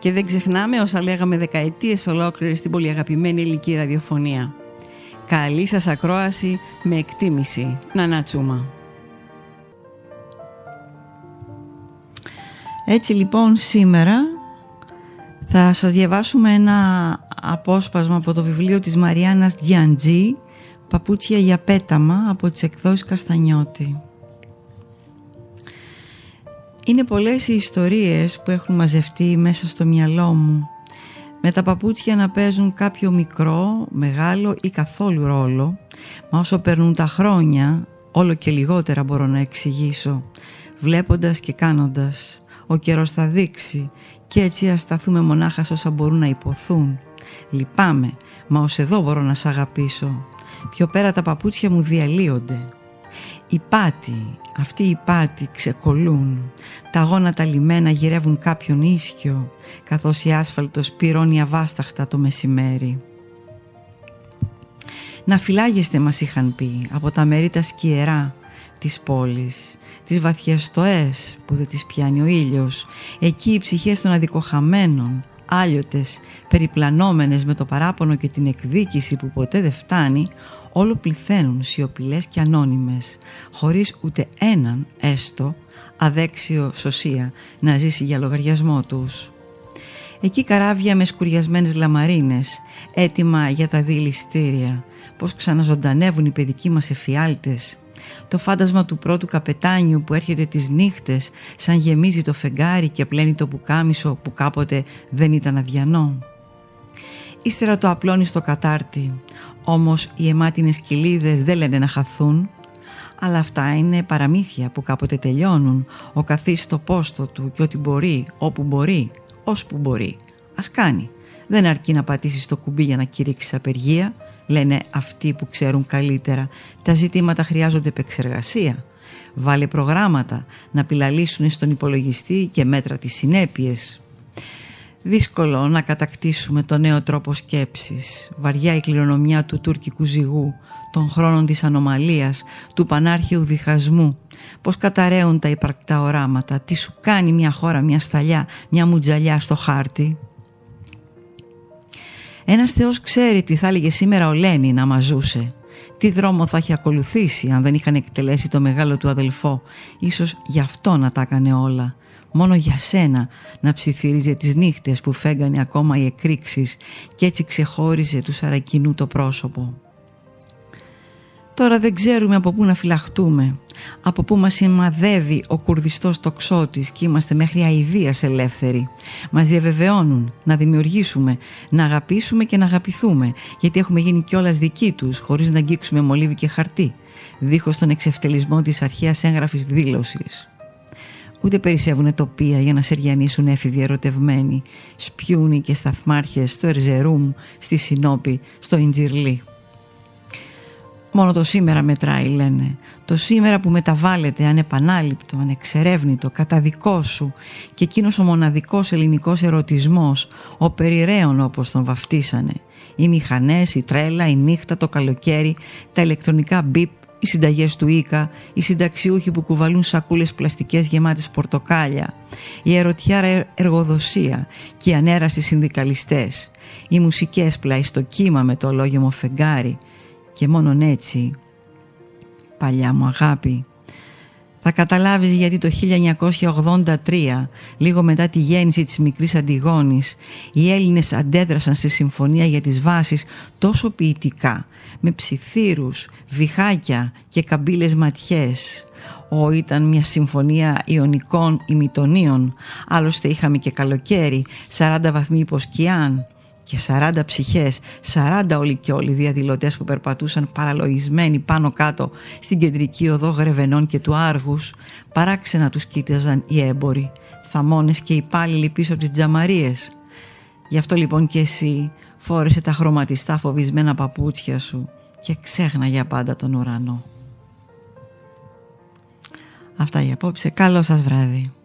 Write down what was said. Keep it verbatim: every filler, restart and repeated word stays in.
Και δεν ξεχνάμε όσα λέγαμε δεκαετίες ολόκληρες στην πολύ αγαπημένη ηλική ραδιοφωνία. Καλή σας ακρόαση με εκτίμηση. Νανά Τσούμα. Έτσι λοιπόν σήμερα θα σας διαβάσουμε ένα απόσπασμα από το βιβλίο της Μαριάννας Τζιαντζή, «Παπούτσια για πέταμα» από τις εκδόσεις Καστανιώτη. Είναι πολλές οι ιστορίες που έχουν μαζευτεί μέσα στο μυαλό μου, με τα παπούτσια να παίζουν κάποιο μικρό, μεγάλο ή καθόλου ρόλο, μα όσο περνούν τα χρόνια, όλο και λιγότερα μπορώ να εξηγήσω, βλέποντας και κάνοντας. Ο καιρός θα δείξει και έτσι ας σταθούμε μονάχα σ' όσα μπορούν να υποθούν. Λυπάμαι, μα ως εδώ μπορώ να σ' αγαπήσω. Πιο πέρα τα παπούτσια μου διαλύονται. Η πάτη, αυτοί οι πάτη ξεκολλούν. Τα γόνατα λιμένα γυρεύουν κάποιον ίσιο, καθώς η άσφαλτος πυρώνει αβάσταχτα το μεσημέρι. Να φυλάγεστε μας είχαν πει από τα μέρη τα σκιερά της πόλης, τις βαθιές στοές που δεν τις πιάνει ο ήλιος. Εκεί οι ψυχές των αδικοχαμένων, άλλιωτες, περιπλανόμενες με το παράπονο και την εκδίκηση που ποτέ δεν φτάνει, όλο πληθαίνουν σιωπηλές και ανώνυμες, χωρίς ούτε έναν έστω αδέξιο σωσία να ζήσει για λογαριασμό τους. Εκεί καράβια με σκουριασμένες λαμαρίνες, έτοιμα για τα δηληστήρια, πως ξαναζωντανεύουν οι παιδικοί μας εφιάλτες. Το φάντασμα του πρώτου καπετάνιου που έρχεται τις νύχτες σαν γεμίζει το φεγγάρι και πλένει το πουκάμισο που κάποτε δεν ήταν αδιανό. Ύστερα το απλώνει στο κατάρτι, όμως οι αιμάτινες κοιλίδες δεν λένε να χαθούν, αλλά αυτά είναι παραμύθια που κάποτε τελειώνουν, ο καθής στο πόστο του και ό,τι μπορεί, όπου μπορεί, ώσπου μπορεί, ας κάνει. Δεν αρκεί να πατήσεις το κουμπί για να κηρύξεις απεργία, λένε αυτοί που ξέρουν καλύτερα. Τα ζητήματα χρειάζονται επεξεργασία. Βάλε προγράμματα να πυλαλήσουν στον υπολογιστή και μέτρα τις συνέπειες. Δύσκολο να κατακτήσουμε το νέο τρόπο σκέψης. Βαριά η κληρονομιά του τουρκικού ζυγού, των χρόνων της ανομαλίας, του πανάρχαιου διχασμού. Πώς καταραίουν τα υπαρκτά οράματα. Τι σου κάνει μια χώρα, μια σταλιά, μια μουτζαλιά στο χάρτη. Ένας Θεός ξέρει τι θα έλεγε σήμερα ο Λένιν να μας ζούσε. Τι δρόμο θα είχε ακολουθήσει αν δεν είχαν εκτελέσει το μεγάλο του αδελφό. Ίσως γι' αυτό να τα έκανε όλα. Μόνο για σένα να ψιθύριζε τις νύχτες που φέγγανε ακόμα οι εκρήξεις και έτσι ξεχώριζε του σαρακινού το πρόσωπο. Τώρα δεν ξέρουμε από πού να φυλαχτούμε, από πού μας σημαδεύει ο κουρδιστός τοξότης και είμαστε μέχρι αηδίας ελεύθεροι. Μας διαβεβαιώνουν να δημιουργήσουμε, να αγαπήσουμε και να αγαπηθούμε, γιατί έχουμε γίνει κιόλας δικοί τους, χωρίς να αγγίξουμε μολύβι και χαρτί, δίχως τον εξευτελισμό της αρχαίας έγγραφης δήλωσης. Ούτε περισσεύουν τοπία για να σεριανίσουν έφηβοι ερωτευμένοι, σπιούνι και σταθμάρχες στο Ερζερούμ, στη Σινόπη, στο Ιντζυρλί. Μόνο το σήμερα μετράει, λένε. Το σήμερα που μεταβάλλεται ανεπανάληπτο, ανεξερεύνητο, κατά δικό σου και εκείνος ο μοναδικός ελληνικός ερωτισμός, ο περιραίων όπως τον βαφτίσανε. Οι μηχανές, η τρέλα, η νύχτα, το καλοκαίρι, τα ηλεκτρονικά μπιπ, οι συνταγές του Ίκα, οι συνταξιούχοι που κουβαλούν σακούλες πλαστικές γεμάτες πορτοκάλια, η ερωτιάρα εργοδοσία και οι ανέραστοι συνδικαλιστές, οι μουσικές πλάι στο κύμα με το ολόγεμο φεγγάρι. Και μόνον έτσι, παλιά μου αγάπη, θα καταλάβεις γιατί το χίλια εννιακόσια ογδόντα τρία, λίγο μετά τη γέννηση της μικρής Αντιγόνης, οι Έλληνες αντέδρασαν στη συμφωνία για τις βάσεις τόσο ποιητικά, με ψιθύρους, βιχάκια και καμπύλες ματιές. Ό, ήταν μια συμφωνία ιωνικών ημιτονίων, άλλωστε είχαμε και καλοκαίρι, σαράντα βαθμοί υποσκιάν. Και σαράντα ψυχές, σαράντα όλοι και όλοι διαδηλωτές που περπατούσαν παραλογισμένοι πάνω κάτω στην κεντρική οδό Γρεβενών και του Άργους, παράξενα τους κοίταζαν οι έμποροι. θαμώνες και υπάλληλοι πίσω από τις τζαμαρίες. Γι' αυτό λοιπόν και εσύ φόρεσε τα χρωματιστά φοβισμένα παπούτσια σου και ξέχνα για πάντα τον ουρανό. Αυτά για απόψε. Καλό σας βράδυ.